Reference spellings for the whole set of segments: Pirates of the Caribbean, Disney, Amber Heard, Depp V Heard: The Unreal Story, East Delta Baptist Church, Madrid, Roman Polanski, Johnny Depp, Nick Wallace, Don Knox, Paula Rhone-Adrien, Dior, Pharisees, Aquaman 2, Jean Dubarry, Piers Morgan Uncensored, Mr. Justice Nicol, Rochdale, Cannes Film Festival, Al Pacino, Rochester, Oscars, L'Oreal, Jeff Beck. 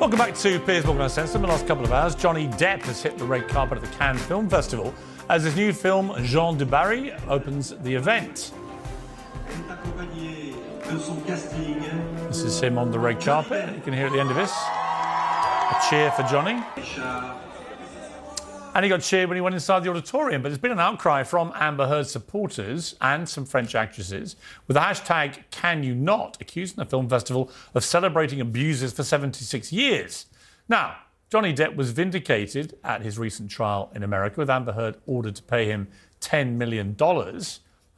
Welcome back to Piers Morgan Uncensored. In the last couple of hours, Johnny Depp has hit the red carpet at the Cannes Film Festival as his new film, Jean Dubarry, opens the event. This is him on the red carpet. You can hear at the end of this a cheer for Johnny. And he got cheered when he went inside the auditorium, but there's been an outcry from Amber Heard supporters and some French actresses with the hashtag #CanYouNot, accusing the film festival of celebrating abusers for 76 years. Now, Johnny Depp was vindicated at his recent trial in America, with Amber Heard ordered to pay him $10 million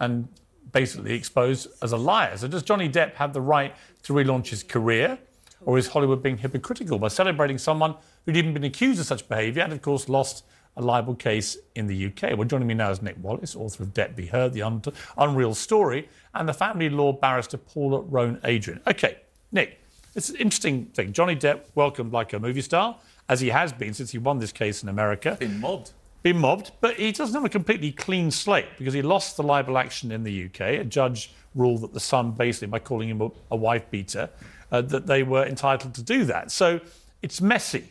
and basically exposed as a liar. So does Johnny Depp have the right to relaunch his career? Or is Hollywood being hypocritical by celebrating someone who'd even been accused of such behaviour and, of course, lost a libel case in the UK? Well, joining me now is Nick Wallace, author of Depp v Heard: The Unreal Story, and the family law barrister Paula Rhone-Adrien. OK, Nick, it's an interesting thing. Johnny Depp welcomed like a movie star, as he has been since he won this case in America. Been mobbed. Been mobbed, but he doesn't have a completely clean slate because he lost the libel action in the UK. A judge ruled that the Sun, basically, by calling him a wife-beater, that they were entitled to do that. So it's messy.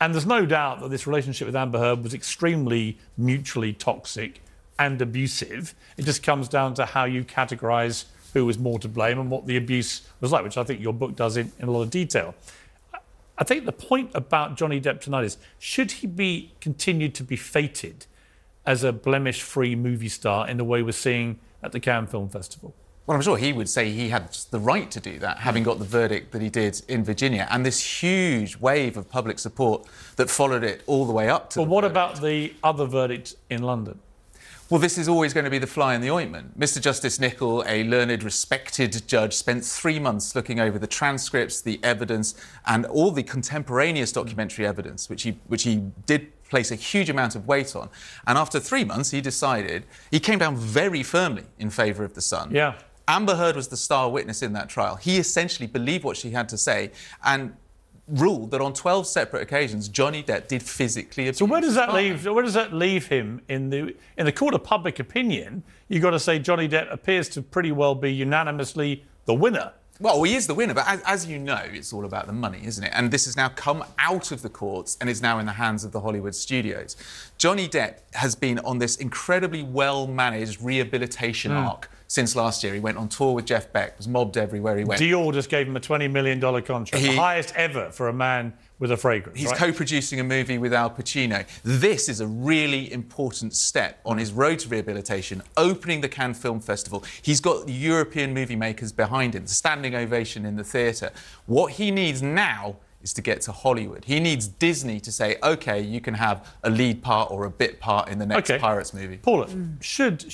And there's no doubt that this relationship with Amber Heard was extremely mutually toxic and abusive. It just comes down to how you categorise who was more to blame and what the abuse was like, which I think your book does in a lot of detail. I think the point about Johnny Depp tonight is, should he be continued to be feted as a blemish-free movie star in the way we're seeing at the Cannes Film Festival? Well, I'm sure he would say he had the right to do that, having got the verdict that he did in Virginia, and this huge wave of public support that followed it all the way up to. Well, what about the other verdict in London? Well, this is always going to be the fly in the ointment. Mr. Justice Nicol, a learned, respected judge, spent 3 months looking over the transcripts, the evidence, and all the contemporaneous documentary evidence, which he did place a huge amount of weight on. And after 3 months, he came down very firmly in favour of the Sun. Yeah. Amber Heard was the star witness in that trial. He essentially believed what she had to say and ruled that on 12 separate occasions, Johnny Depp did physically abuse. So where does that leave? Where does that leave him in the court of public opinion? You've got to say Johnny Depp appears to pretty well be unanimously the winner. Well, he is the winner, but as you know, it's all about the money, isn't it? And this has now come out of the courts and is now in the hands of the Hollywood studios. Johnny Depp has been on this incredibly well-managed rehabilitation arc since last year. He went on tour with Jeff Beck, was mobbed everywhere he went. Dior just gave him a $20 million contract, the highest ever for a man with a fragrance. He's co-producing a movie with Al Pacino. This is a really important step on his road to rehabilitation, opening the Cannes Film Festival. He's got the European movie makers behind him, the standing ovation in the theatre. What he needs now is to get to Hollywood. He needs Disney to say, OK, you can have a lead part or a bit part in the next Pirates movie. Paula, should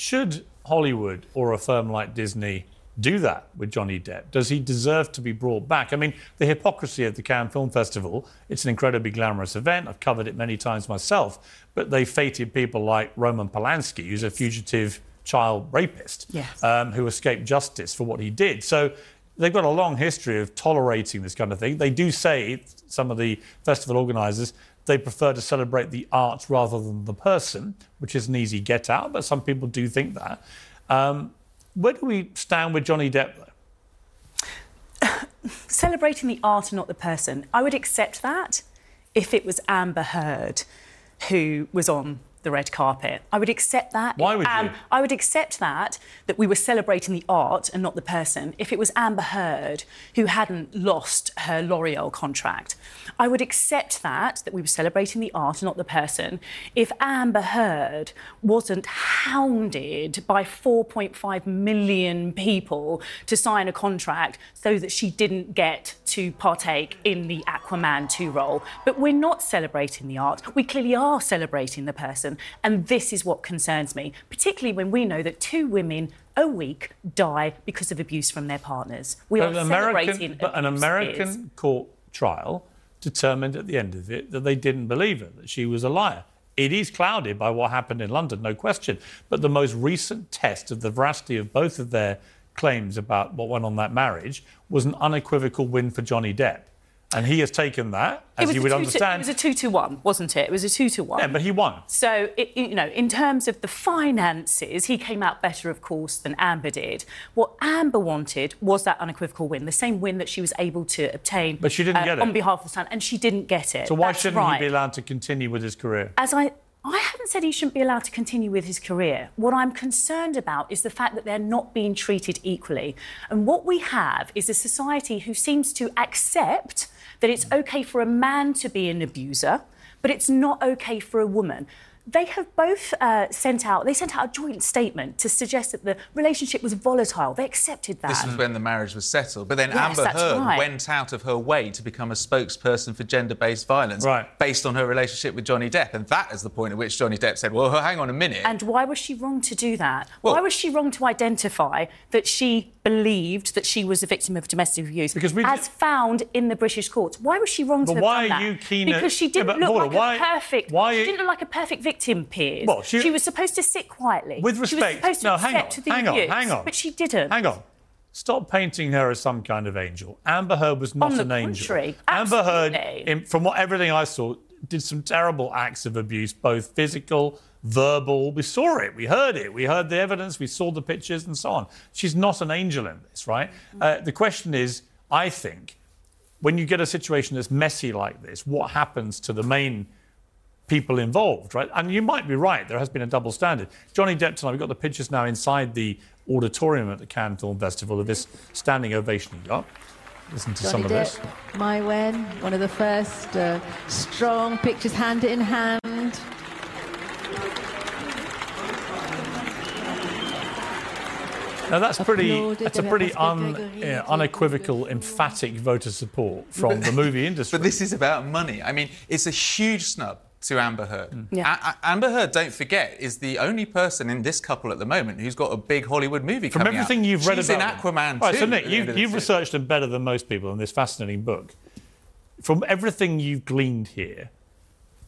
Hollywood or a firm like Disney do that with Johnny Depp? Does he deserve to be brought back? I mean, the hypocrisy of the Cannes Film Festival, it's an incredibly glamorous event. I've covered it many times myself, but they feted people like Roman Polanski, who's a fugitive child rapist, who escaped justice for what he did. So they've got a long history of tolerating this kind of thing. They do say, some of the festival organisers, they prefer to celebrate the arts rather than the person, which is an easy get out, but some people do think that. Where do we stand with Johnny Depp, though? Celebrating the art and not the person. I would accept that if it was Amber Heard who was on the red carpet. I would accept that. Why would you? I would accept that we were celebrating the art and not the person if it was Amber Heard who hadn't lost her L'Oreal contract. I would accept that we were celebrating the art and not the person if Amber Heard wasn't hounded by 4.5 million people to sign a contract so that she didn't get to partake in the Aquaman 2 role. But we're not celebrating the art. We clearly are celebrating the person. And this is what concerns me, particularly when we know that 2 women a week die because of abuse from their partners. We are celebrating abuse. But an American court trial determined at the end of it that they didn't believe her, that she was a liar. It is clouded by what happened in London, no question. But the most recent test of the veracity of both of their claims about what went on that marriage was an unequivocal win for Johnny Depp. And he has taken that, as you would understand. It was a 2-to-1, wasn't it? It was a 2-to-1. Yeah, but he won. So, you know, in terms of the finances, he came out better, of course, than Amber did. What Amber wanted was that unequivocal win, the same win that she was able to obtain. But she didn't get it. On behalf of the stand, and she didn't get it. So why shouldn't he be allowed to continue with his career? As I haven't said he shouldn't be allowed to continue with his career. What I'm concerned about is the fact that they're not being treated equally. And what we have is a society who seems to accept that it's OK for a man to be an abuser, but it's not OK for a woman. They have both sent out a joint statement to suggest that the relationship was volatile. They accepted that. This was when the marriage was settled. But then yes, Amber Heard went out of her way to become a spokesperson for gender-based violence based on her relationship with Johnny Depp. And that is the point at which Johnny Depp said, well, hang on a minute. And why was she wrong to do that? Well, why was she wrong to identify that she believed that she was a victim of domestic abuse as found in the British courts? Why was she wrong to have done that? Why are you keen? Because she didn't look like a perfect... She didn't look like a perfect victim. Tim Pears. Well, she was supposed to sit quietly. With respect, hang on. But she didn't. Hang on. Stop painting her as some kind of angel. Amber Heard was not an angel. On the contrary, absolutely. Amber Heard, from everything I saw, did some terrible acts of abuse, both physical, verbal. We saw it, we heard it, we heard the evidence, we saw the pictures, and so on. She's not an angel in this, right? The question is, I think, when you get a situation that's messy like this, what happens to the main people involved, right? And you might be right, there has been a double standard. Johnny Depp tonight, we've got the pictures now inside the auditorium at the Cannes Film Festival of this standing ovation he got. Listen to some of this. My Wen, one of the first strong pictures, hand in hand. Now that's a pretty unequivocal, emphatic vote of support from the movie industry. But this is about money. I mean, it's a huge snub to Amber Heard. Amber Heard, don't forget, is the only person in this couple at the moment who's got a big Hollywood movie coming out. From everything you've read about... She's in Aquaman 2. Right, so, Nick, you've researched them better than most people in this fascinating book. From everything you've gleaned here,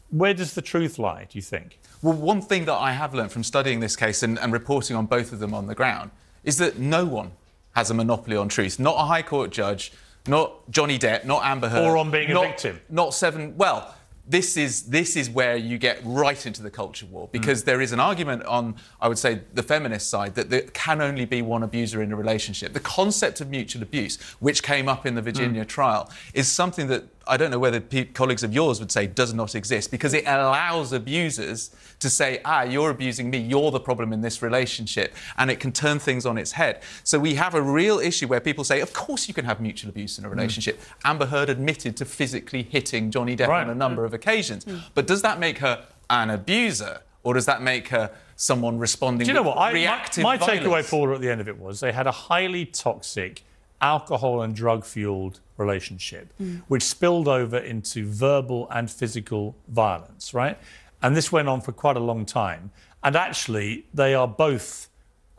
where does the truth lie, do you think? Well, one thing that I have learned from studying this case and reporting on both of them on the ground is that no-one has a monopoly on truth. Not a high court judge, not Johnny Depp, not Amber Heard... Or on being a victim. Not seven... Well... This is where you get right into the culture war, because there is an argument on, I would say, the feminist side that there can only be one abuser in a relationship. The concept of mutual abuse, which came up in the Virginia trial, is something that I don't know whether colleagues of yours would say does not exist, because it allows abusers to say, ah, you're abusing me, you're the problem in this relationship, and it can turn things on its head. So we have a real issue where people say, of course you can have mutual abuse in a relationship. Amber Heard admitted to physically hitting Johnny Depp on a number of occasions. But does that make her an abuser, or does that make her someone responding to reactive violence? My takeaway, Paula, at the end of it was they had a highly toxic, alcohol and drug-fuelled relationship, which spilled over into verbal and physical violence, right? And this went on for quite a long time. And actually, they are both,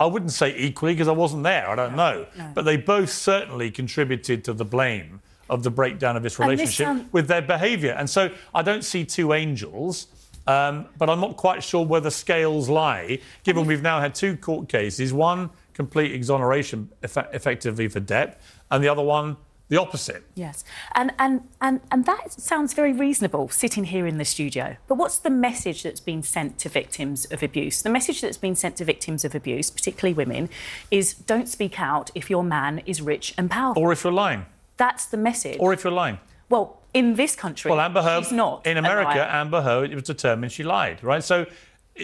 I wouldn't say equally, because I wasn't there, I don't know, but they both certainly contributed to the blame of the breakdown of this relationship with their behaviour. And so I don't see two angels, but I'm not quite sure where the scales lie, given we've now had two court cases, one complete exoneration effectively for Depp, and the other one the opposite. Yes, and that sounds very reasonable sitting here in the studio. But what's the message that's been sent to victims of abuse? The message that's been sent to victims of abuse, particularly women, is don't speak out if your man is rich and powerful. Or if you're lying. That's the message. Or if you're lying. Well, in this country, Amber Heard, she's not. In America, Amber Heard, it was determined she lied, right? So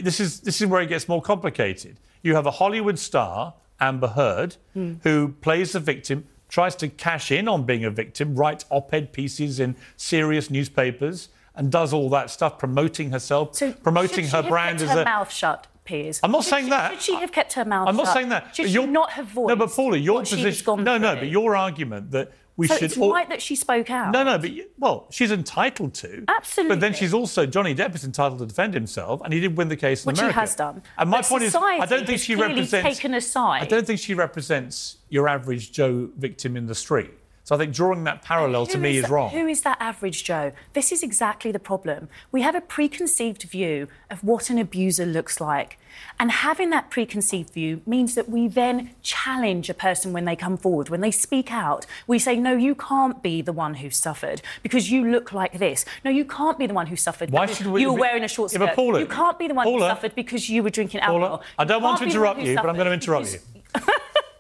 this is where it gets more complicated. You have a Hollywood star, Amber Heard, who plays the victim, tries to cash in on being a victim, writes op-ed pieces in serious newspapers and does all that stuff, promoting herself, promoting her brand as a... Should she have kept her mouth shut, Piers? I'm not saying that. Should she have kept her mouth shut? I'm not saying that. Should she not have voiced what she has gone through? No, but your argument that... it's right that she spoke out. No, but, well, she's entitled to. Absolutely. But then she's also... Johnny Depp is entitled to defend himself, and he did win the case in America. Which he has done. And my point is, I don't think she represents... taken aside. I don't think she represents your average Joe victim in the street. So I think drawing that parallel to me is wrong. Who is that average Joe? This is exactly the problem. We have a preconceived view of what an abuser looks like. And having that preconceived view means that we then challenge a person when they come forward, when they speak out. We say, no, you can't be the one who suffered because you look like this. No, you can't be the one who suffered because you were wearing a short skirt. You can't be the one who suffered because you were drinking alcohol. I don't want to interrupt you, but I'm going to interrupt you.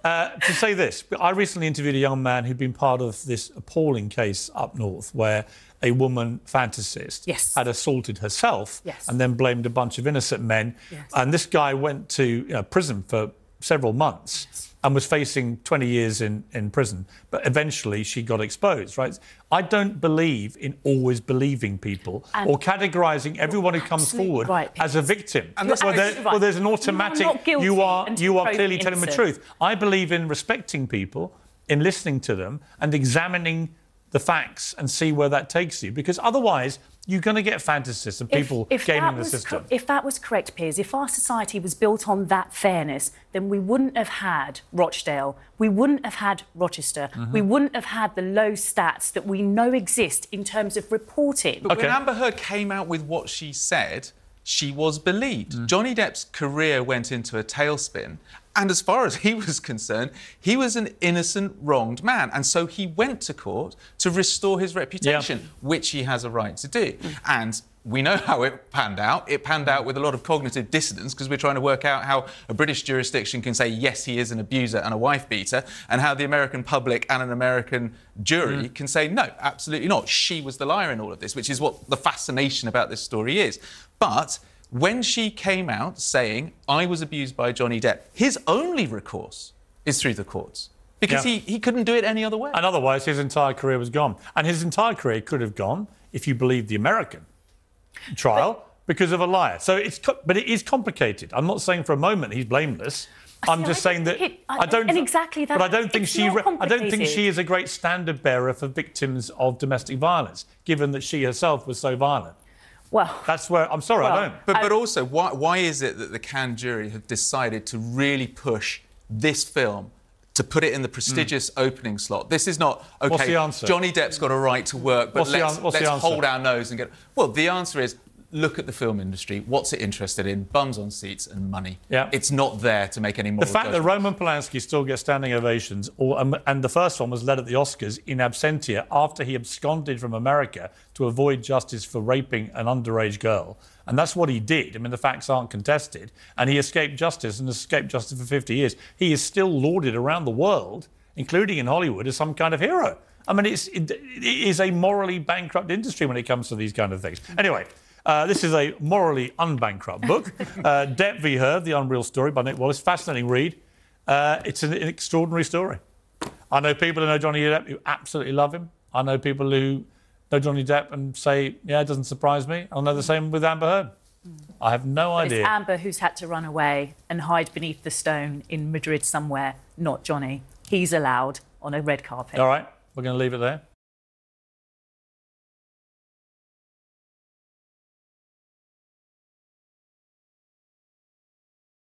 To say this, I recently interviewed a young man who'd been part of this appalling case up north where a woman fantasist had assaulted herself and then blamed a bunch of innocent men. And this guy went to prison for several months and was facing 20 years in prison. But eventually she got exposed, right? I don't believe in always believing people or categorising everyone who comes forward as a victim. And that's well, there's an automatic, you are clearly telling the truth. I believe in respecting people, in listening to them and examining the facts and see where that takes you, because otherwise you're going to get fantasists and people gaming the system. If that was correct, Piers, if our society was built on that fairness, then we wouldn't have had Rochdale, we wouldn't have had Rochester, we wouldn't have had the low stats that we know exist in terms of reporting. But when Amber Heard came out with what she said, she was believed. Johnny Depp's career went into a tailspin. And as far as he was concerned, he was an innocent, wronged man. And so he went to court to restore his reputation, which he has a right to do. And we know how it panned out. It panned out with a lot of cognitive dissonance because we're trying to work out how a British jurisdiction can say, yes, he is an abuser and a wife beater, and how the American public and an American jury can say, no, absolutely not. She was the liar in all of this, which is what the fascination about this story is. But when she came out saying, I was abused by Johnny Depp, his only recourse is through the courts because he couldn't do it any other way. And otherwise, his entire career was gone. And his entire career could have gone, if you believe the American trial, because of a liar. So it's but it is complicated. I'm not saying for a moment he's blameless. I'm just saying that I don't. And exactly that. But I don't think I don't think she is a great standard bearer for victims of domestic violence, given that she herself was so violent. Well, that's where I'm sorry, I don't. But also, why is it that the Cannes jury have decided to really push this film to put it in the prestigious opening slot? This is not okay. What's the answer? Johnny Depp's got a right to work, but let's hold our nose and get. Well, the answer is look at the film industry. What's it interested in? Bums on seats and money. Yeah, it's not there to make any moral judgments. The fact that Roman Polanski still gets standing ovations, and the first one was led at the Oscars in absentia after he absconded from America to avoid justice for raping an underage girl. And that's what he did. I mean, the facts aren't contested. And he escaped justice and escaped justice for 50 years. He is still lauded around the world, including in Hollywood, as some kind of hero. I mean, it is a morally bankrupt industry when it comes to these kind of things. Anyway, this is a morally unbankrupt book. Depp V Heard: The Unreal Story by Nick Wallace. Fascinating read. It's an extraordinary story. I know people who know Johnny Depp who absolutely love him. I know people who know Johnny Depp and say, yeah, it doesn't surprise me. I'll know the same with Amber Heard. I have no idea. It's Amber who's had to run away and hide beneath the stone in Madrid somewhere, not Johnny. He's allowed on a red carpet. All right, we're going to leave it there.